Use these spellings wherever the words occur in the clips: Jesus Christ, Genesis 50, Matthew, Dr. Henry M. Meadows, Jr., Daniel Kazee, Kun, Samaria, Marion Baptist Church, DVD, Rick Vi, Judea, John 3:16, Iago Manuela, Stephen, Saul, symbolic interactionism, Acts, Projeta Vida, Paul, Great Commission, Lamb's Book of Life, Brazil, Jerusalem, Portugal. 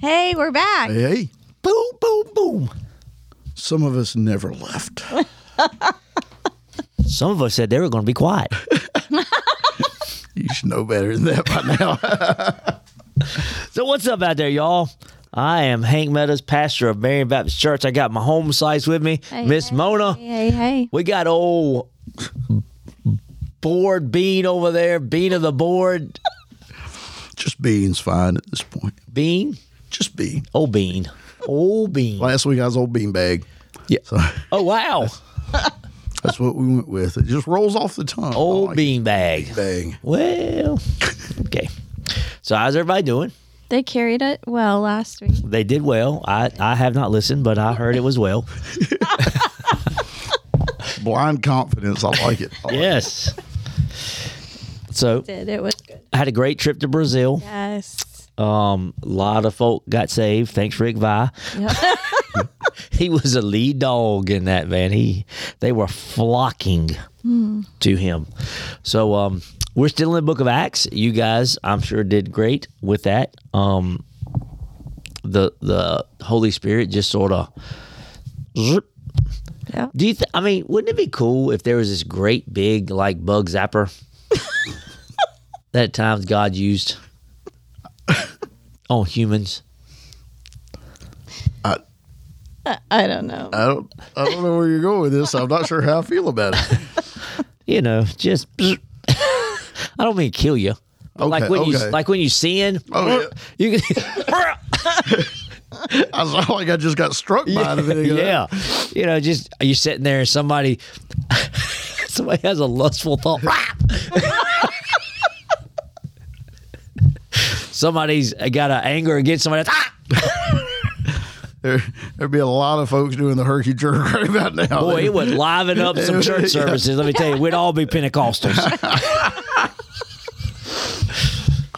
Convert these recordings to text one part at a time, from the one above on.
Hey, we're back. Hey. Boom, boom, boom. Some of us never left. Some of us said they were going to be quiet. You should know better than that by now. So what's up out there, y'all? I am Hank Meadows, pastor of Marion Baptist Church. I got my home slice with me, Miss Mona. Hey. We got old board Bean over there, Bean of the board. Just Bean's fine at this point. Bean? Just Bean. Old Bean. Last week I was old Bean bag. Yeah. So, oh, wow. That's what we went with. It just rolls off the tongue. Old Bean bag. Bang. Well, okay. So how's everybody doing? They carried it well last week. They did well. I have not listened, but I heard it was well. Blind confidence. I like it. Yes. So it was good. I had a great trip to Brazil. Yes. A lot of folk got saved. Thanks, Rick Vi. Yep. He was a lead dog in that, man. They were flocking to him. So we're still in the book of Acts. You guys, I'm sure, did great with that. The Holy Spirit just sort of... Yeah. Wouldn't it be cool if there was this great big like bug zapper that at times God used on humans? I don't know. I don't know where you're going with this. I'm not sure how I feel about it. You know, just I don't mean kill you. Okay, like when you sin, you can. I was like, I just got struck by it. Just you're sitting there and somebody has a lustful thought. Somebody's got an anger against somebody else. There'd be a lot of folks doing the herky jerk right about now. Boy, it would liven up some church services. Let me tell you, we'd all be Pentecostals.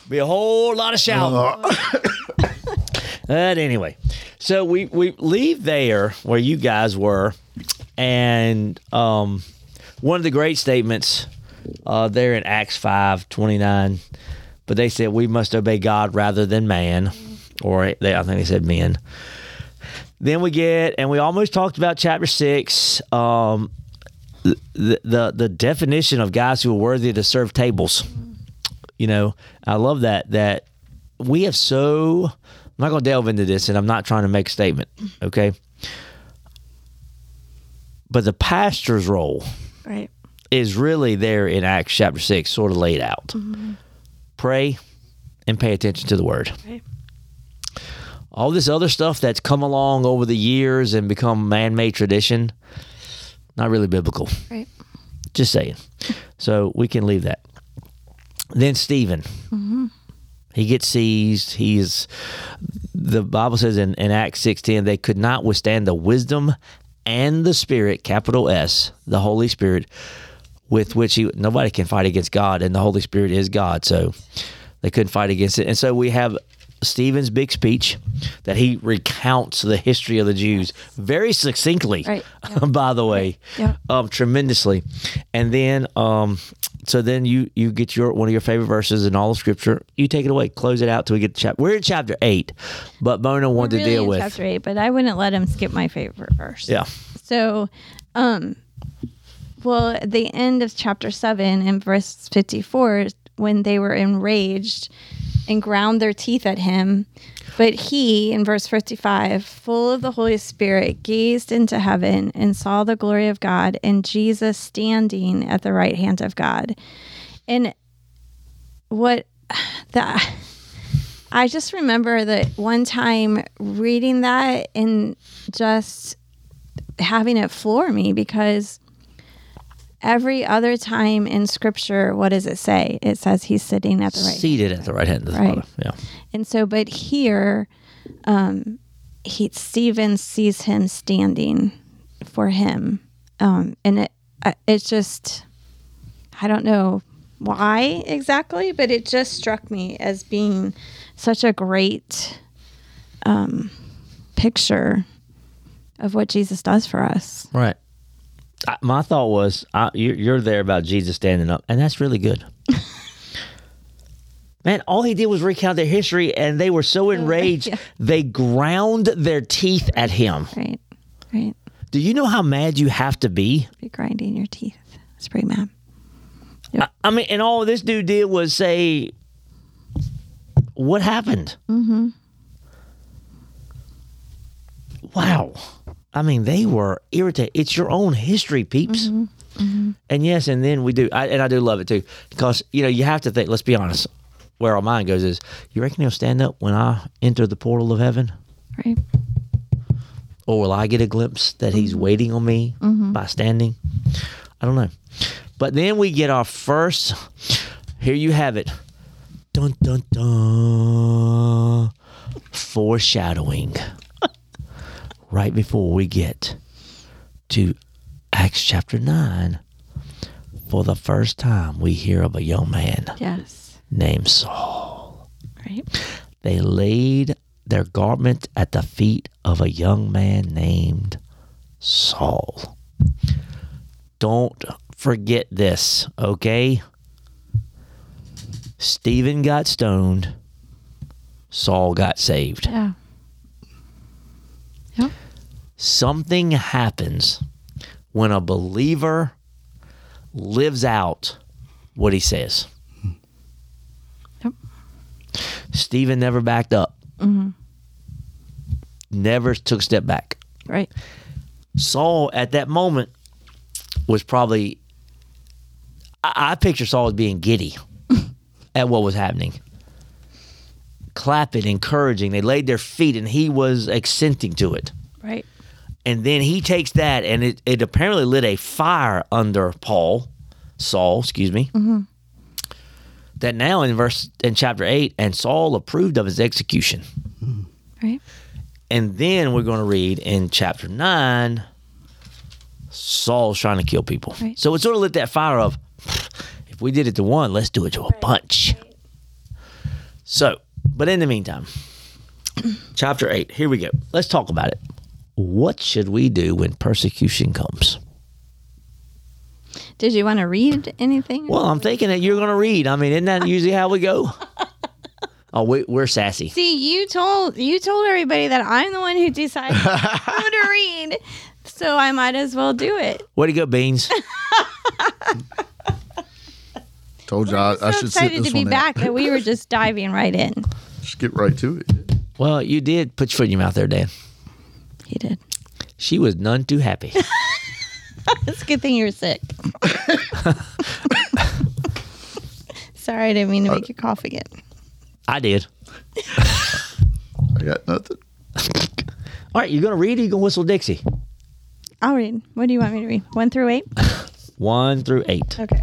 Be a whole lot of shouting. But anyway, so we leave there where you guys were, and one of the great statements there in Acts 5:29, but they said we must obey God rather than man, I think they said men. Then we almost talked about chapter 6, the definition of guys who are worthy to serve tables. You know, I love that we have so... I'm not going to delve into this, and I'm not trying to make a statement, okay? But the pastor's role is really there in Acts chapter 6, sort of laid out. Mm-hmm. Pray and pay attention to the word. Right. All this other stuff that's come along over the years and become man-made tradition, not really biblical. Right. Just saying. So we can leave that. Then Stephen. Mm-hmm. He gets seized. The Bible says in Acts 6:10, they could not withstand the wisdom and the Spirit, capital S, the Holy Spirit, with which nobody can fight against God, and the Holy Spirit is God, so they couldn't fight against it. And so we have Stephen's big speech that he recounts the history of the Jews very succinctly, by the way, tremendously. And then... So then you get one of your favorite verses in all of Scripture. You take it away. Close it out till we get to chapter. We're in chapter 8, but Mona wanted to deal with chapter 8, but I wouldn't let him skip my favorite verse. Yeah. So, at the end of chapter 7 in verse 54, when they were enraged and ground their teeth at him, but he, in verse 55, full of the Holy Spirit, gazed into heaven and saw the glory of God and Jesus standing at the right hand of God. And I just remember that one time reading that and just having it floor me, because every other time in Scripture, what does it say? It says he's sitting at the right hand. Seated at the right hand of the Father. Yeah. And so, but here, Stephen sees him standing for him. And it's just, I don't know why exactly, but it just struck me as being such a great picture of what Jesus does for us. Right. My thought was, you're there about Jesus standing up, and that's really good. Man, all he did was recount their history, and they were so enraged, yeah. They ground their teeth at him. Right, right. Do you know how mad you have to be? Be grinding your teeth. It's pretty mad. Yep. I mean, and all this dude did was say, what happened? Mm-hmm. Wow. I mean, they were irritated. It's your own history, peeps. Mm-hmm. Mm-hmm. And yes, and then we do. I do love it, too, because, you know, you have to think, let's be honest. Where our mind goes is, you reckon he'll stand up when I enter the portal of heaven? Right. Or will I get a glimpse that he's waiting on me by standing? I don't know. But then we get our first, here you have it. Dun, dun, dun. Foreshadowing. Right before we get to Acts chapter 9, for the first time we hear of a young man. Yes. Named Saul. Right. They laid their garment at the feet of a young man named Saul. Don't forget this, okay? Stephen got stoned. Saul got saved. Yeah. Yep. Something happens when a believer lives out what he says. Stephen never backed up. Mm-hmm. Never took a step back. Right. Saul, at that moment, was probably... I picture Saul as being giddy at what was happening. Clapping, encouraging. They laid their feet, and he was assenting to it. Right. And then he takes that, and it apparently lit a fire under Saul. Mm-hmm. That now in chapter 8, and Saul approved of his execution. Right. And then we're going to read in chapter 9, Saul's trying to kill people. Right. So it sort of lit that fire of, if we did it to one, let's do it to a bunch. Right. So, but in the meantime, chapter 8, here we go. Let's talk about it. What should we do when persecution comes? Did you want to read anything? Well, I'm thinking that you're going to read. I mean, isn't that usually how we go? Oh, we're sassy. See, you told everybody that I'm the one who decided who to read, so I might as well do it. Way to go, Beans. Told you I should sit this one out. I'm so excited to be back that we were just diving right in. Just get right to it. Well, you did put your foot in your mouth there, Dan. He did. She was none too happy. It's a good thing you were sick. Sorry, I didn't mean to make you cough again. I did. I got nothing. All right, you're going to read or you're going to whistle Dixie? I'll read. What do you want me to read? 1 through 8? 1 through 8. Okay.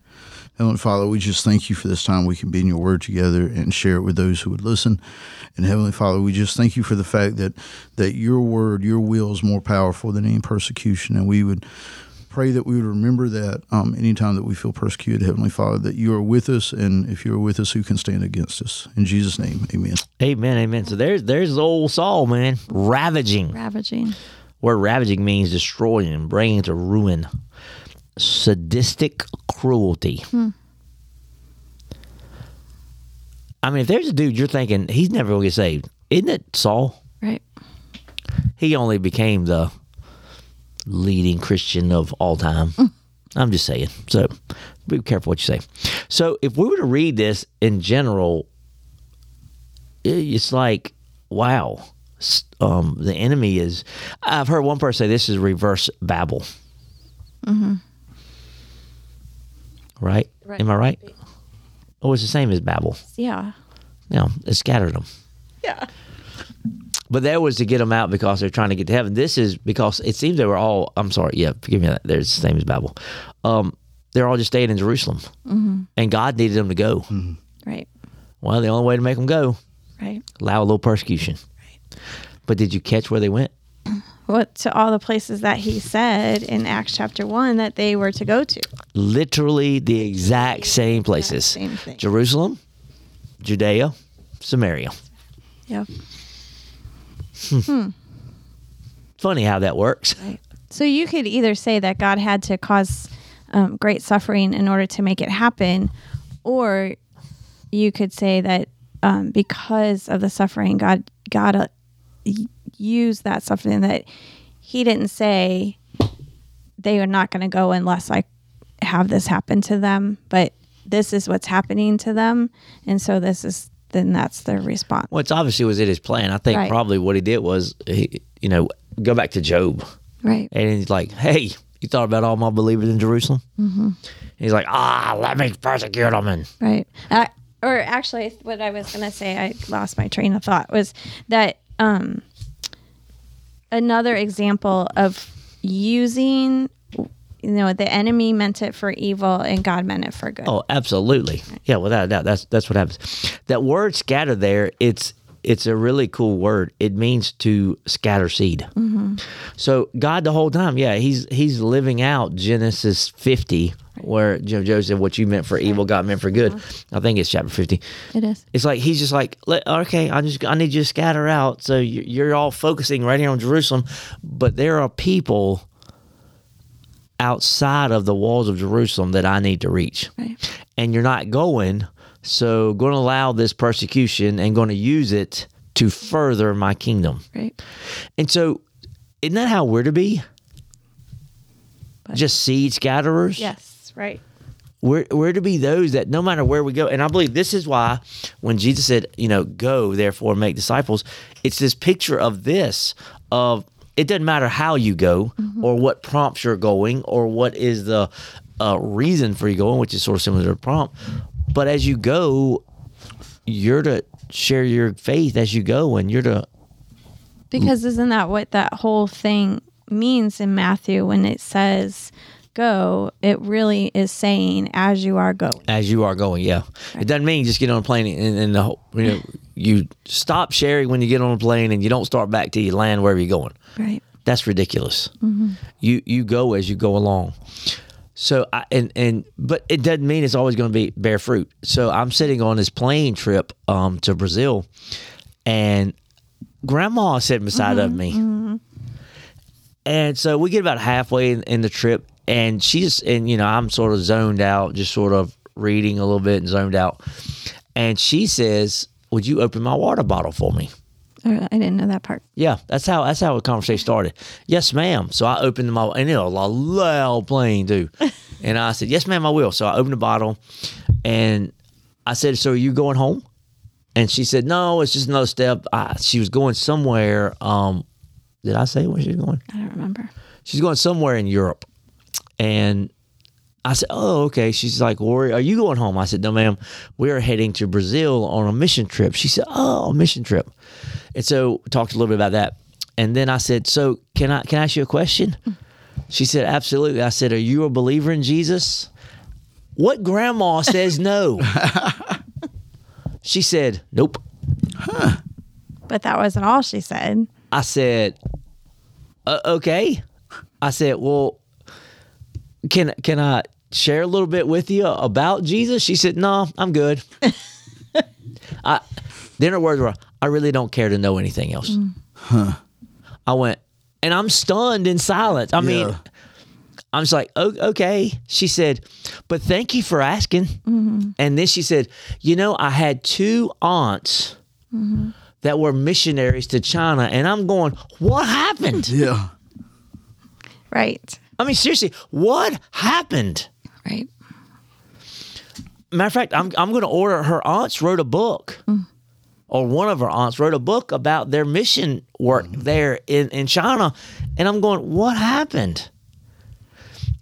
Heavenly Father, we just thank you for this time we can be in your word together and share it with those who would listen. And Heavenly Father, we just thank you for the fact that your word, your will is more powerful than any persecution. And we would pray that we would remember that anytime that we feel persecuted, Heavenly Father, that you are with us. And if you are with us, who can stand against us? In Jesus' name, amen. Amen, amen. So there's old Saul, man, ravaging. Ravaging. Where ravaging means destroying and bringing to ruin. sadistic cruelty. I mean, if there's a dude you're thinking, he's never going to get saved, isn't it Saul? Right. He only became the leading Christian of all time. I'm just saying. So be careful what you say. So if we were to read this in general, it's like, wow, the enemy is, I've heard one person say this is reverse Babel. Right? Am I right? Oh, it's the same as Babel. Yeah. Yeah, it scattered them. Yeah. But that was to get them out because they're trying to get to heaven. This is because it seems they were all, I'm sorry, yeah, forgive me that. They're the same as Babel. They're all just staying in Jerusalem. And God needed them to go. Right. Well, the only way to make them go, right, allow a little persecution. Right. But did you catch where they went? Well, to all the places that he said in Acts chapter 1 that they were to go to. Literally the exact same places. Same thing. Jerusalem, Judea, Samaria. Yeah. Funny how that works. Right. So you could either say that God had to cause great suffering in order to make it happen, or you could say that because of the suffering, God used that suffering, that he didn't say they are not going to go unless I have this happen to them, but this is what's happening to them, and so this is, then that's their response. Well, it's obviously was it his plan. I think probably what he did was, go back to Job. Right. And he's like, hey, you thought about all my believers in Jerusalem? He's like, let me persecute them. And right. Or actually what I was going to say, I lost my train of thought, was that another example of using, the enemy meant it for evil and God meant it for good. Oh, absolutely. Right. Yeah, without a doubt. That's what happens. That word scatter there, it's a really cool word. It means to scatter seed. So God the whole time, he's living out Genesis 50, right, where Job said, what you meant for evil, God meant for good. I think it's chapter 50. It is. It's like, he's just like, okay, I need you to scatter out. So you're all focusing right here on Jerusalem, but there are people outside of the walls of Jerusalem that I need to reach. Right. And you're not going, so going to allow this persecution and going to use it to further my kingdom. Right. And so, isn't that how we're to be? But just seed scatterers? Yes, right. We're to be those that no matter where we go, and I believe this is why when Jesus said, go, therefore, make disciples, it's this picture of this, of it doesn't matter how you go or what prompts you're going or what is the reason for you going, which is sort of similar to a prompt. But as you go, you're to share your faith as you go, and you're to... Because isn't that what that whole thing means in Matthew when it says go? It really is saying as you are going. As you are going, yeah. Right. It doesn't mean just get on a plane and the whole... You stop sharing when you get on a plane and you don't start back till you land wherever you're going. Right. That's ridiculous. You go as you go along. So but it doesn't mean it's always going to be bear fruit. So I'm sitting on this plane trip to Brazil, and Grandma's sitting beside of me. And so we get about halfway in the trip, and I'm sort of zoned out, just sort of reading a little bit and zoned out. And she says, would you open my water bottle for me? I didn't know that part. Yeah, that's how the conversation started. Yes, ma'am. So I opened my, and it was a loud plane too. And I said, yes, ma'am, I will. So I opened the bottle, and I said, so are you going home? And she said, no, it's just another step. She was going somewhere. Did I say where she was going? I don't remember. She's going somewhere in Europe. And I said, oh, okay. She's like, Lori, are you going home? I said, no, ma'am. We are heading to Brazil on a mission trip. She said, oh, a mission trip. And so talked a little bit about that. And then I said, so can I ask you a question? She said, absolutely. I said, are you a believer in Jesus? What grandma says no? She said, nope. Huh. But that wasn't all she said. I said, okay. I said, well, Can I share a little bit with you about Jesus? She said, no, I'm good. Then her words were, I really don't care to know anything else. I went, and I'm stunned in silence. I mean, I was like, oh, okay. She said, but thank you for asking. Mm-hmm. And then she said, you know, I had two aunts mm-hmm. that were missionaries to China. And I'm going, what happened? Yeah. Right. I mean, seriously, what happened? Right. Matter of fact, I'm going to order. Her aunts wrote a book, or one of her aunts wrote a book about their mission work there in China. And I'm going, what happened?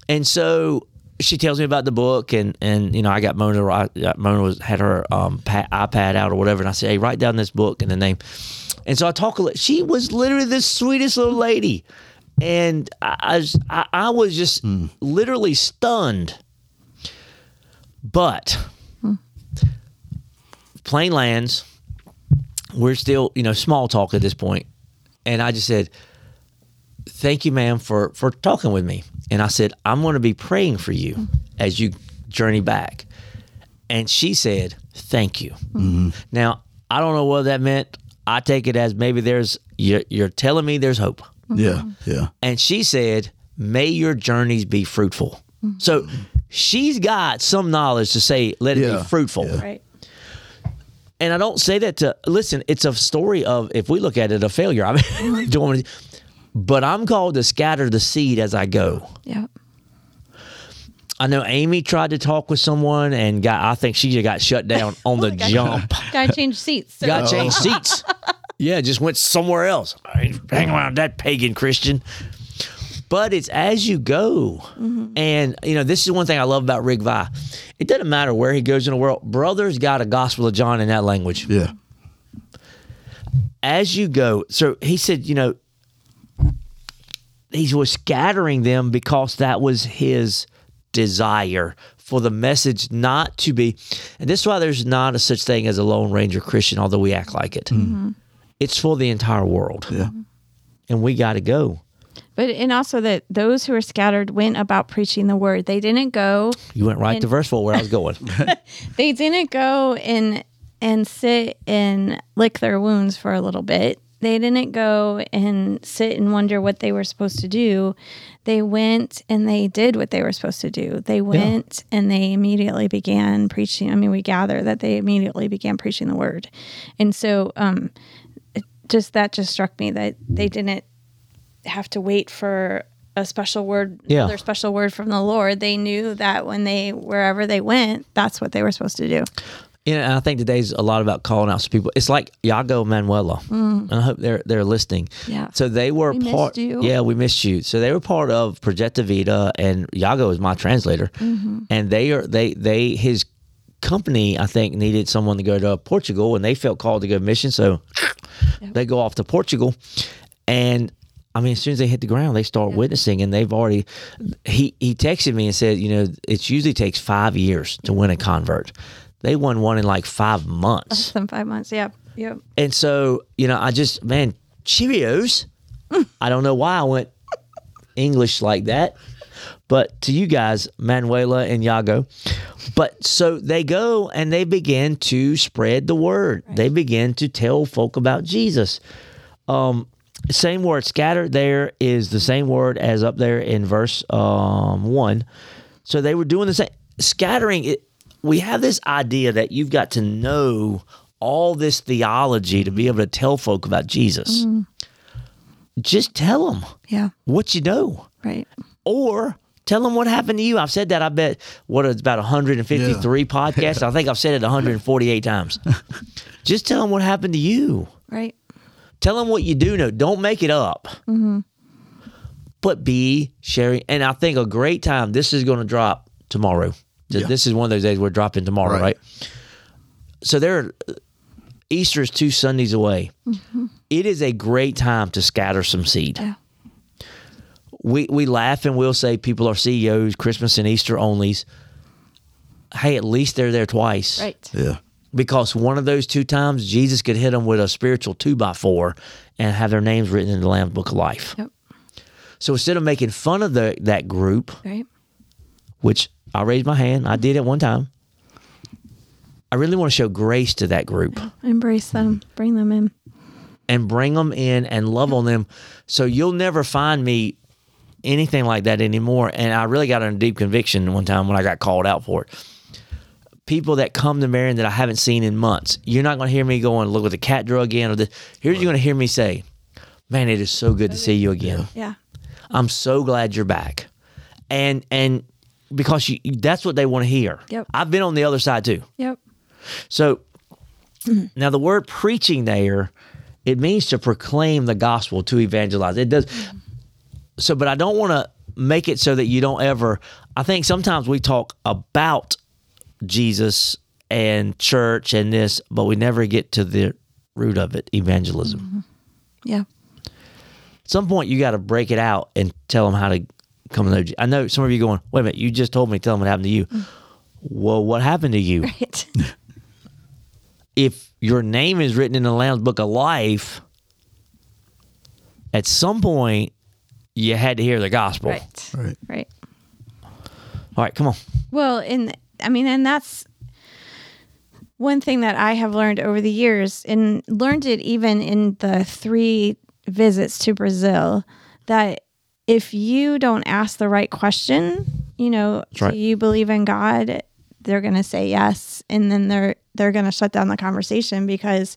And so she tells me about the book, and you know, I got Mona. Mona had her iPad out or whatever, and I said, "Hey, write down this book and the name." And so I talk a little. She was literally the sweetest little lady, and I was just literally stunned. But plain lands, we're still, you know, small talk at this point. And I just said, thank you, ma'am, for talking with me. And I said, I'm going to be praying for you as you journey back. And she said, thank you. Mm-hmm. Now, I don't know what that meant. I take it as maybe you're telling me there's hope. Mm-hmm. Yeah. And she said, may your journeys be fruitful. Mm-hmm. So she's got some knowledge to say, let it be fruitful. Yeah. Right. And I don't say that to, listen, it's a story of, if we look at it, a failure. I mean, but I'm called to scatter the seed as I go. Yeah. I know Amy tried to talk with someone and I think she got shut down on the jump. Got changed seats. So. Got changed seats. Yeah, just went somewhere else. I ain't hang around that pagan Christian. But it's as you go. Mm-hmm. And, you know, this is one thing I love about Rick Vi. It doesn't matter where he goes in the world. Brother's got a Gospel of John in that language. Yeah. As you go. So he said, you know, he was scattering them because that was his desire for the message not to be. And this is why there's not a such thing as a Lone Ranger Christian, although we act like it. Mm-hmm. It's for the entire world. Yeah. And we got to go. But and also that those who are scattered went about preaching the word. They didn't go. You went right to verse 4 where I was going. They didn't go and sit and lick their wounds for a little bit. They didn't go and sit and wonder what they were supposed to do. They went and they did what they were supposed to do. They went and they immediately began preaching. I mean, we gather that they immediately began preaching the word. And so that just struck me that they didn't have to wait for a special word, another special word from the Lord. They knew that wherever they went, that's what they were supposed to do. You know, and I think today's a lot about calling out to people. It's like Iago Manuela. Mm. I hope they're listening. Yeah. So they were part. Yeah, we missed you. So they were part of Projeta Vida, and Iago is my translator. Mm-hmm. And his company, I think, needed someone to go to Portugal, and they felt called to go mission. So they go off to Portugal, and I mean, as soon as they hit the ground, they start witnessing, and they've already. He texted me and said, you know, it usually takes 5 years to win a convert. They won one in like 5 months. Less than 5 months, yeah. And so, you know, I just, man, Cheerios. I don't know why I went English like that, but to you guys, Manuela and Iago. But so they go and they begin to spread the word. Right. They begin to tell folk about Jesus. Same word scattered there is the same word as up there in verse 1. So they were doing the same. Scattering, we have this idea that you've got to know all this theology to be able to tell folk about Jesus. Mm. Just tell them what you know. Right. Or tell them what happened to you. I've said that, I bet, it's about 153 podcasts. I think I've said it 148 times. Just tell them what happened to you. Right. Tell them what you do know. Don't make it up. Mm-hmm. But be sharing. And I think a great time, this is going to drop tomorrow. Yeah. This is one of those days we're dropping tomorrow, right? So Easter is 2 Sundays away. Mm-hmm. It is a great time to scatter some seed. Yeah. We laugh and we'll say people are CEOs, Christmas and Easter onlys. Hey, at least they're there twice. Right. Yeah. Because one of those 2 times, Jesus could hit them with a spiritual 2x4 and have their names written in the Lamb's Book of Life. Yep. So instead of making fun of that group, which I raised my hand, I did at one time, I really want to show grace to that group. Yeah. Embrace them. Bring them in. And love on them. So you'll never find me anything like that anymore. And I really got in a deep conviction one time when I got called out for it. People that come to Marion that I haven't seen in months, you're not going to hear me going, look at the cat draw again. Or this. Here's you're going to hear me say, man, it is so good to see you again. Yeah. I'm so glad you're back. And because you, that's what they want to hear. Yep. I've been on the other side too. Yep. So now the word preaching there, it means to proclaim the gospel, to evangelize. It does. Mm-hmm. So, but I don't want to make it so that you don't ever, I think sometimes we talk about Jesus and church and this, but we never get to the root of it, evangelism. Mm-hmm. Yeah. At some point you got to break it out and tell them how to come to know Jesus. I know some of you going, wait a minute, you just told me, tell them what happened to you. Mm-hmm. Well, what happened to you? Right. If your name is written in the Lamb's Book of Life, at some point you had to hear the gospel. Right. Right. Right. All right, come on. Well, and that's one thing that I have learned over the years, and learned it even in the 3 visits to Brazil, that if you don't ask the right question, that's right. Do you believe in God? They're going to say yes, and then they're going to shut down the conversation because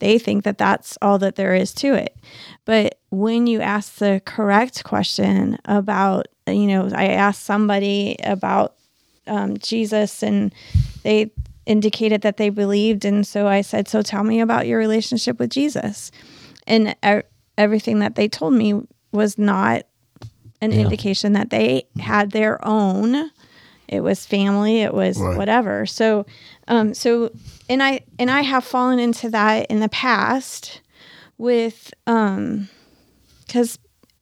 they think that that's all that there is to it. But when you ask the correct question about, I asked somebody about Jesus, and they indicated that they believed, and so I said, so tell me about your relationship with Jesus. And everything that they told me was not an indication that they had their own. It was family. It was whatever. So, and I have fallen into that in the past with, 'cause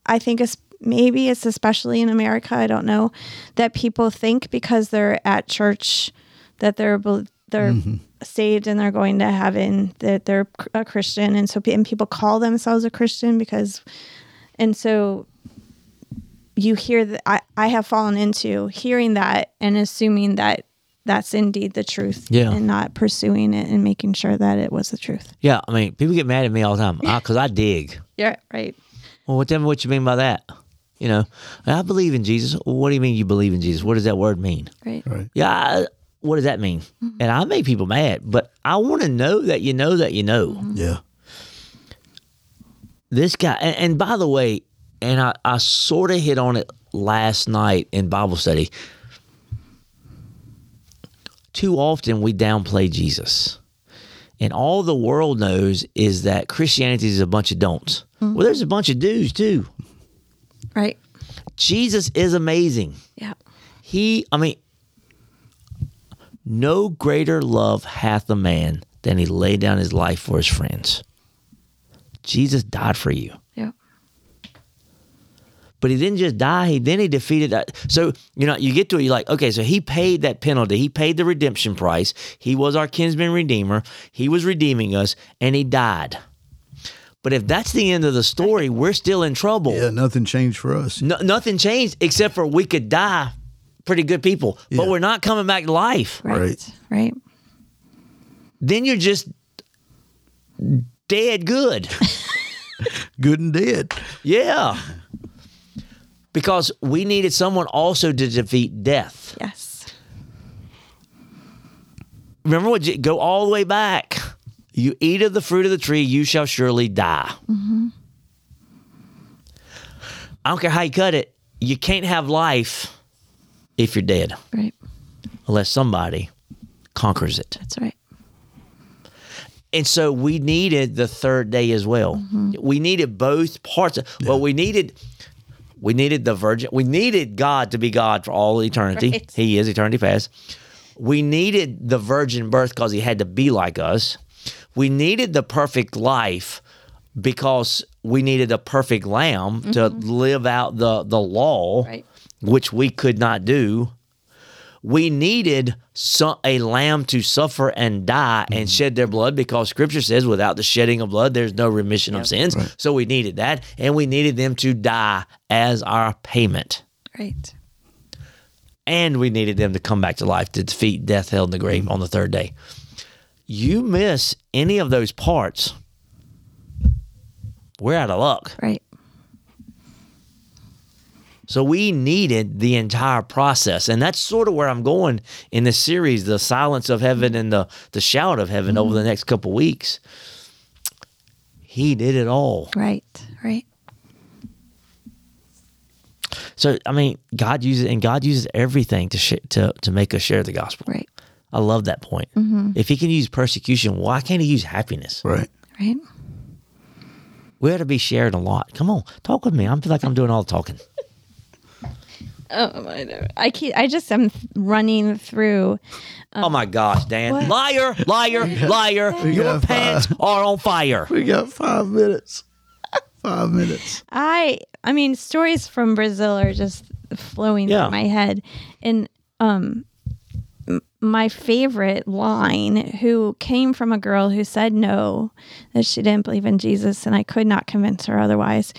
I think maybe it's especially in America, I don't know, that people think because they're at church that they're mm-hmm. saved and they're going to heaven, that they're a Christian, and so people call themselves a Christian because, and so. You hear that I have fallen into hearing that and assuming that that's indeed the truth and not pursuing it and making sure that it was the truth. Yeah. I mean, people get mad at me all the time because I dig. Yeah. Right. Well, tell me what you mean by that. I believe in Jesus. What do you mean you believe in Jesus? What does that word mean? Right. Yeah. What does that mean? Mm-hmm. And I make people mad, but I want to know that you know that you know. Mm-hmm. Yeah. This guy. And by the way, and I sort of hit on it last night in Bible study. Too often we downplay Jesus. And all the world knows is that Christianity is a bunch of don'ts. Mm-hmm. Well, there's a bunch of do's too. Right. Jesus is amazing. Yeah. No greater love hath a man than he laid down his life for his friends. Jesus died for you. But he didn't just die. He defeated that. So, you get to it. You're like, okay, so he paid that penalty. He paid the redemption price. He was our kinsman redeemer. He was redeeming us, and he died. But if that's the end of the story, we're still in trouble. Yeah, nothing changed for us. No, nothing changed except for we could die pretty good people, but we're not coming back to life. Right. Then you're just dead good. Good and dead. Yeah. Because we needed someone also to defeat death. Yes. Remember go all the way back. You eat of the fruit of the tree, you shall surely die. Mm-hmm. I don't care how you cut it. You can't have life if you're dead. Right. Unless somebody conquers it. That's right. And so we needed the third day as well. Mm-hmm. We needed both parts. We needed the Virgin. We needed God to be God for all eternity. Right. He is eternity past. We needed the virgin birth because he had to be like us. We needed the perfect life because we needed a perfect lamb mm-hmm. to live out the law, which we could not do. We needed a lamb to suffer and die mm-hmm. and shed their blood because Scripture says without the shedding of blood, there's no remission of sins. Right. So we needed that, and we needed them to die as our payment. Right. And we needed them to come back to life to defeat death, hell, and the grave mm-hmm. on the third day. You miss any of those parts, we're out of luck. Right. So we needed the entire process. And that's sort of where I'm going in this series, the silence of heaven and the shout of heaven over the next couple weeks. He did it all. Right. So, I mean, God uses everything to make us share the gospel. Right. I love that point. Mm-hmm. If he can use persecution, why can't he use happiness? Right. We ought to be shared a lot. Come on, talk with me. I feel like I'm doing all the talking. Oh, I'm running through. Oh my gosh, Dan! What? Liar! Your pants are on fire. We got 5 minutes. 5 minutes. I mean, stories from Brazil are just flowing through my head, and my favorite line, who came from a girl who said no, that she didn't believe in Jesus, and I could not convince her otherwise.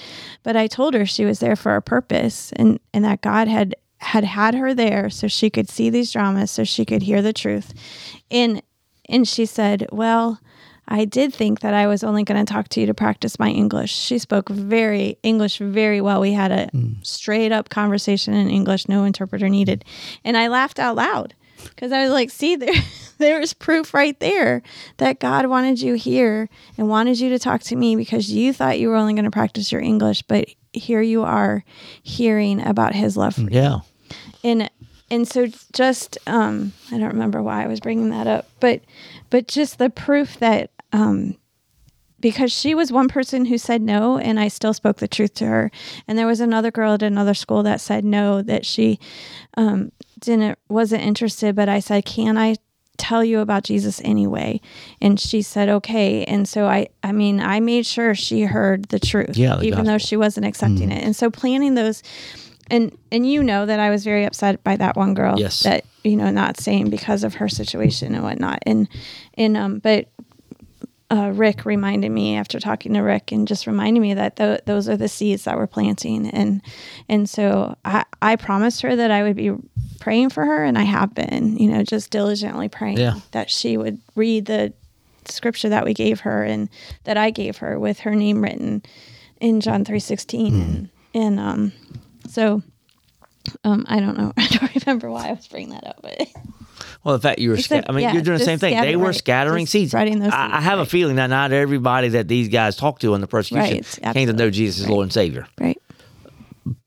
But I told her she was there for a purpose, and that God had her there so she could see these dramas, so she could hear the truth. And she said, well, I did think that I was only going to talk to you to practice my English. She spoke English very well. We had a straight up conversation in English, no interpreter needed. And I laughed out loud. Because I was like, see, there was proof right there that God wanted you here and wanted you to talk to me because you thought you were only going to practice your English, but here you are hearing about his love for you. Yeah. And so just, I don't remember why I was bringing that up, but just the proof that, because she was one person who said no, and I still spoke the truth to her. And there was another girl at another school that said no, that she wasn't interested, but I said, can I tell you about Jesus anyway? And she said, okay. And so I made sure she heard the truth, even though she wasn't accepting it. And so planning those, and you know that I was very upset by that one girl that, not saying because of her situation and whatnot. But Rick reminded me after talking to Rick and just reminded me that those are the seeds that we're planting. And so I promised her that I would be praying for her, and I have been, just diligently praying that she would read the scripture that we gave her and that I gave her with her name written in John 3:16. So I don't know. I don't remember why I was bringing that up, but... Well, the fact you were, you're doing the same thing. They were scattering seeds. I have a feeling that not everybody that these guys talked to in the persecution came to know Jesus as Lord and Savior. Right.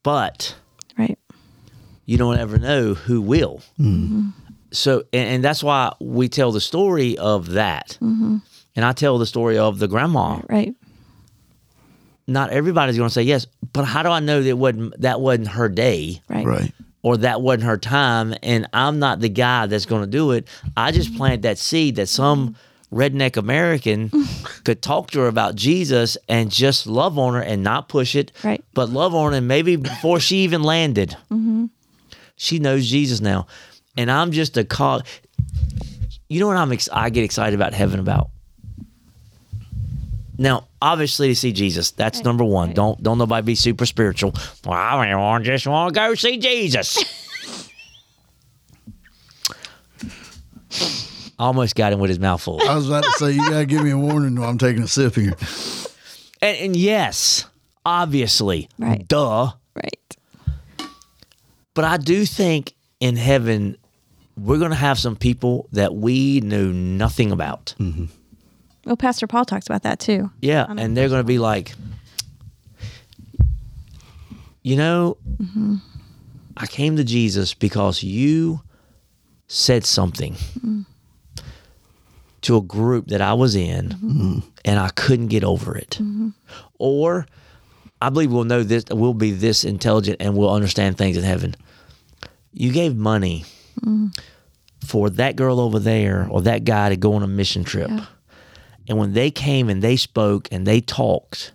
But you don't ever know who will. Mm-hmm. So, and that's why we tell the story of that. Mm-hmm. And I tell the story of the grandma. Right. Not everybody's going to say yes, but how do I know that wasn't her day? Right. Or that wasn't her time, and I'm not the guy that's going to do it. I just planted that seed that some redneck American could talk to her about Jesus and just love on her and not push it, but love on her. And maybe before she even landed, she knows Jesus now. And I'm just a cog. You know what I get excited about heaven about? Now, obviously, to see Jesus, that's number one. Right. Don't nobody be super spiritual. Well, I just want to go see Jesus. Almost got him with his mouth full. I was about to say, you got to give me a warning while I'm taking a sip here. And yes, obviously, duh. Right. But I do think in heaven, we're going to have some people that we knew nothing about. Mm-hmm. Well, Pastor Paul talks about that too. Yeah, and they're going to be like, I came to Jesus because you said something to a group that I was in, and I couldn't get over it. Mm-hmm. Or I believe we'll know this, we'll be this intelligent, and we'll understand things in heaven. You gave money for that girl over there or that guy to go on a mission trip. Yeah. And when they came and they spoke and they talked,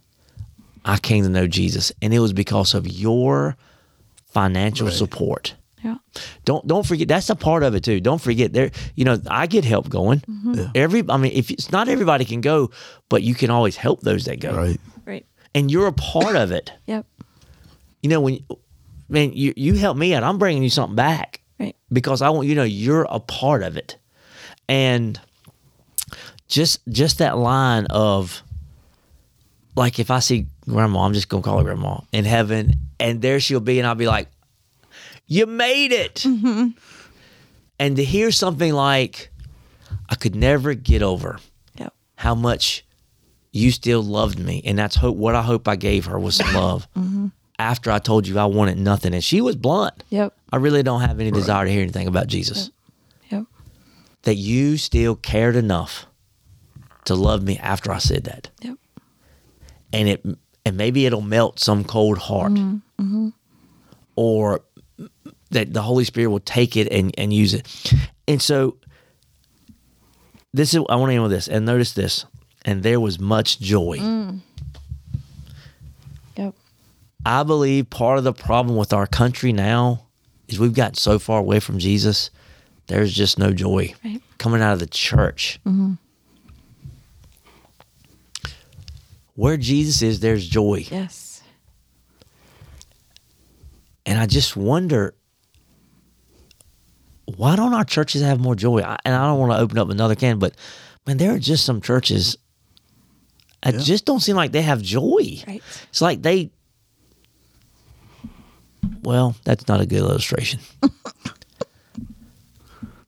I came to know Jesus. And it was because of your financial support. Yeah. Don't forget, that's a part of it too. Don't forget there, I get help going. Mm-hmm. Yeah. If it's not everybody can go, but you can always help those that go. Right. And you're a part of it. Yep. You help me out, I'm bringing you something back. Right. Because I want you to know you're a part of it. And just that line of, like, if I see grandma, I'm just going to call her grandma in heaven, and there she'll be, and I'll be like, you made it. Mm-hmm. And to hear something like, I could never get over yep. how much you still loved me. And that's what I hope I gave her was some love. Mm-hmm. After I told you I wanted nothing. And she was blunt. Yep. I really don't have any desire to hear anything about Jesus. Yep. That you still cared enough to love me after I said that. Yep. And maybe it'll melt some cold heart. Mm-hmm. Mm-hmm. Or that the Holy Spirit will take it and use it. And so I want to end with this. And notice this. And there was much joy. Mm. Yep. I believe part of the problem with our country now is we've gotten so far away from Jesus, there's just no joy right. coming out of the church. Mm-hmm. Where Jesus is, there's joy. Yes. And I just wonder, why don't our churches have more joy? And I don't want to open up another can, but man, there are just some churches that just don't seem like they have joy. Right. It's like that's not a good illustration.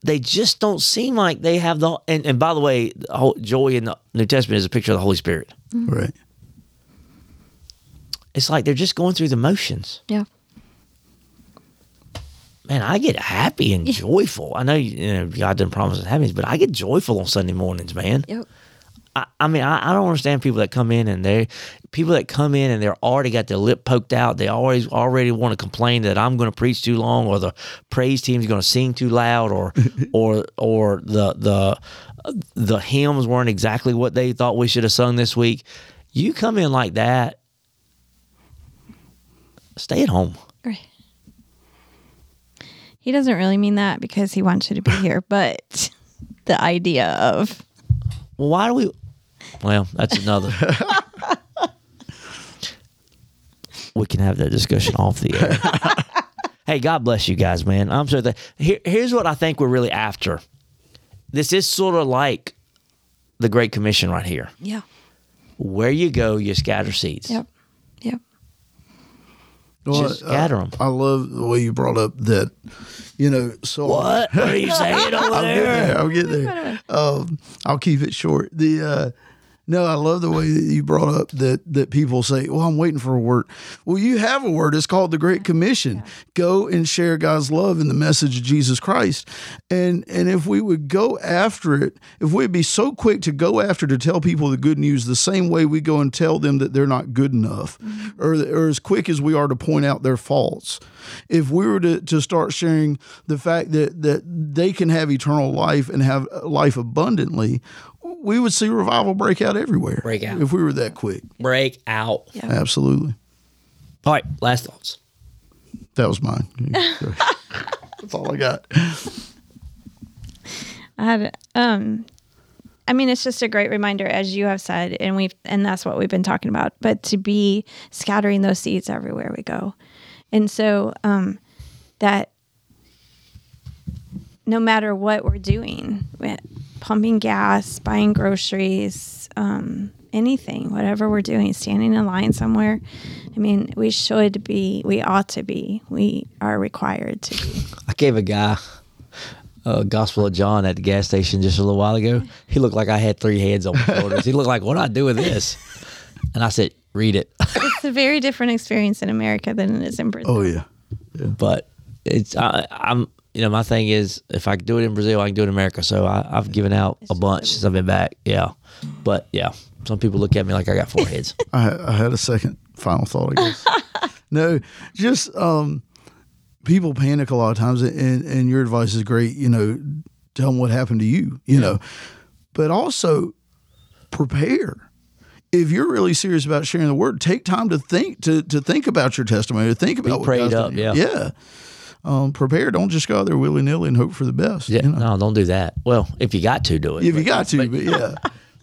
They just don't seem like they have the, and by the way, the whole joy in the New Testament is a picture of the Holy Spirit. Mm-hmm. Right. It's like they're just going through the motions. Yeah. Man, I get happy and joyful. I know, God didn't promise us happiness, but I get joyful on Sunday mornings, man. Yep. I mean, I don't understand people that come in and they're already got their lip poked out. They already want to complain that I'm going to preach too long, or the praise team's going to sing too loud, or the hymns weren't exactly what they thought we should have sung this week. You come in like that, stay at home. Right. He doesn't really mean that because he wants you to be here, but the idea of... Well, that's another. We can have that discussion off the air. Hey, God bless you guys, man. I'm sorry. Here's what I think we're really after. This is sort of like the Great Commission right here. Yeah. Where you go, you scatter seeds. Yep. Yep. Just scatter them. I love the way you brought up that, Saul. What are you saying over there? I'll get there. I'll keep it short. No, I love the way that you brought up that people say, well, I'm waiting for a word. Well, you have a word. It's called the Great Commission. Yeah. Go and share God's love in the message of Jesus Christ. And if we would go after it, if we'd be so quick to go after to tell people the good news the same way we go and tell them that they're not good enough, mm-hmm. or as quick as we are to point out their faults, if we were to start sharing the fact that they can have eternal life and have life abundantly, we would see revival break out everywhere. Break out. If we were that quick. Break out. Yeah. Absolutely. All right, last thoughts. That was mine. That's all I got. I had, it's just a great reminder, as you have said, and that's what we've been talking about, but to be scattering those seeds everywhere we go. And so that no matter what we're doing, pumping gas, buying groceries, anything, whatever we're doing, standing in line somewhere. I mean, we ought to be, we are required to be. I gave a guy Gospel of John at the gas station just a little while ago. He looked like I had three heads on my shoulders. He looked like, what do I do with this? And I said, read it. It's a very different experience in America than it is in Brazil. Oh, yeah. But it's, my thing is, if I can do it in Brazil, I can do it in America. So I've given out a bunch since I've been back. Yeah. But yeah, some people look at me like I got four heads. I had a second final thought, I guess. No, just people panic a lot of times, and your advice is great. Tell them what happened to you, you know. But also prepare. If you're really serious about sharing the word, take time to think, to think about your testimony, to think about what God's done. Be prayed up, yeah. Yeah. Prepare. Don't just go out there willy-nilly and hope for the best. Yeah, No, don't do that. Well, if you got to do it. If you got to, but yeah.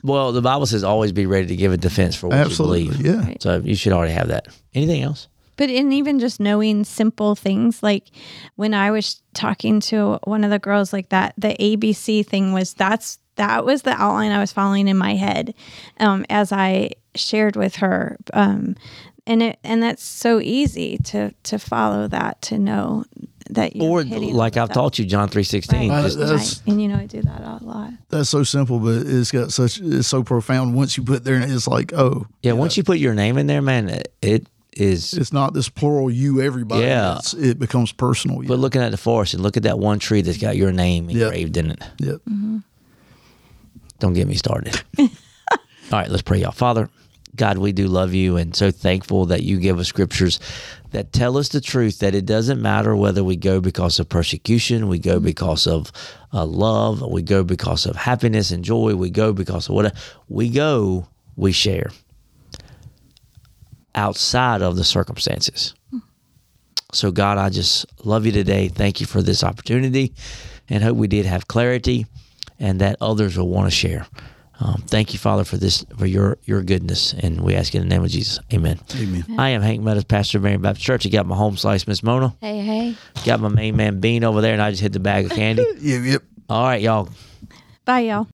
Well, the Bible says always be ready to give a defense for what you believe. Yeah. Right. So you should already have that. Anything else? But in even just knowing simple things, like when I was talking to one of the girls like that, the ABC thing was that was the outline I was following in my head as I shared with her. And that's so easy to follow that, to know that you're hitting like I've taught you, John 3:16. Right. And I do that a lot. That's so simple, but it's so profound. Once you put there, it's like, oh. Yeah, once you put your name in there, man, it's not this plural you, everybody. Yeah. It becomes personal. But looking at the forest and look at that one tree that's got your name engraved in it. Yep. Mm-hmm. Don't get me started. All right, let's pray, y'all. Father God, we do love you and so thankful that you give us scriptures that tell us the truth, that it doesn't matter whether we go because of persecution, we go because of love, we go because of happiness and joy, we go because of whatever. We go, we share outside of the circumstances. So God, I just love you today. Thank you for this opportunity and hope we did have clarity and that others will want to share. Thank you, Father, for your goodness, and we ask it in the name of Jesus. Amen. Amen. I am Hank Meadows, pastor of Marion Baptist Church. I got my home slice, Miss Mona. Hey. Got my main man Bean over there, and I just hit the bag of candy. Yep. All right, y'all. Bye, y'all.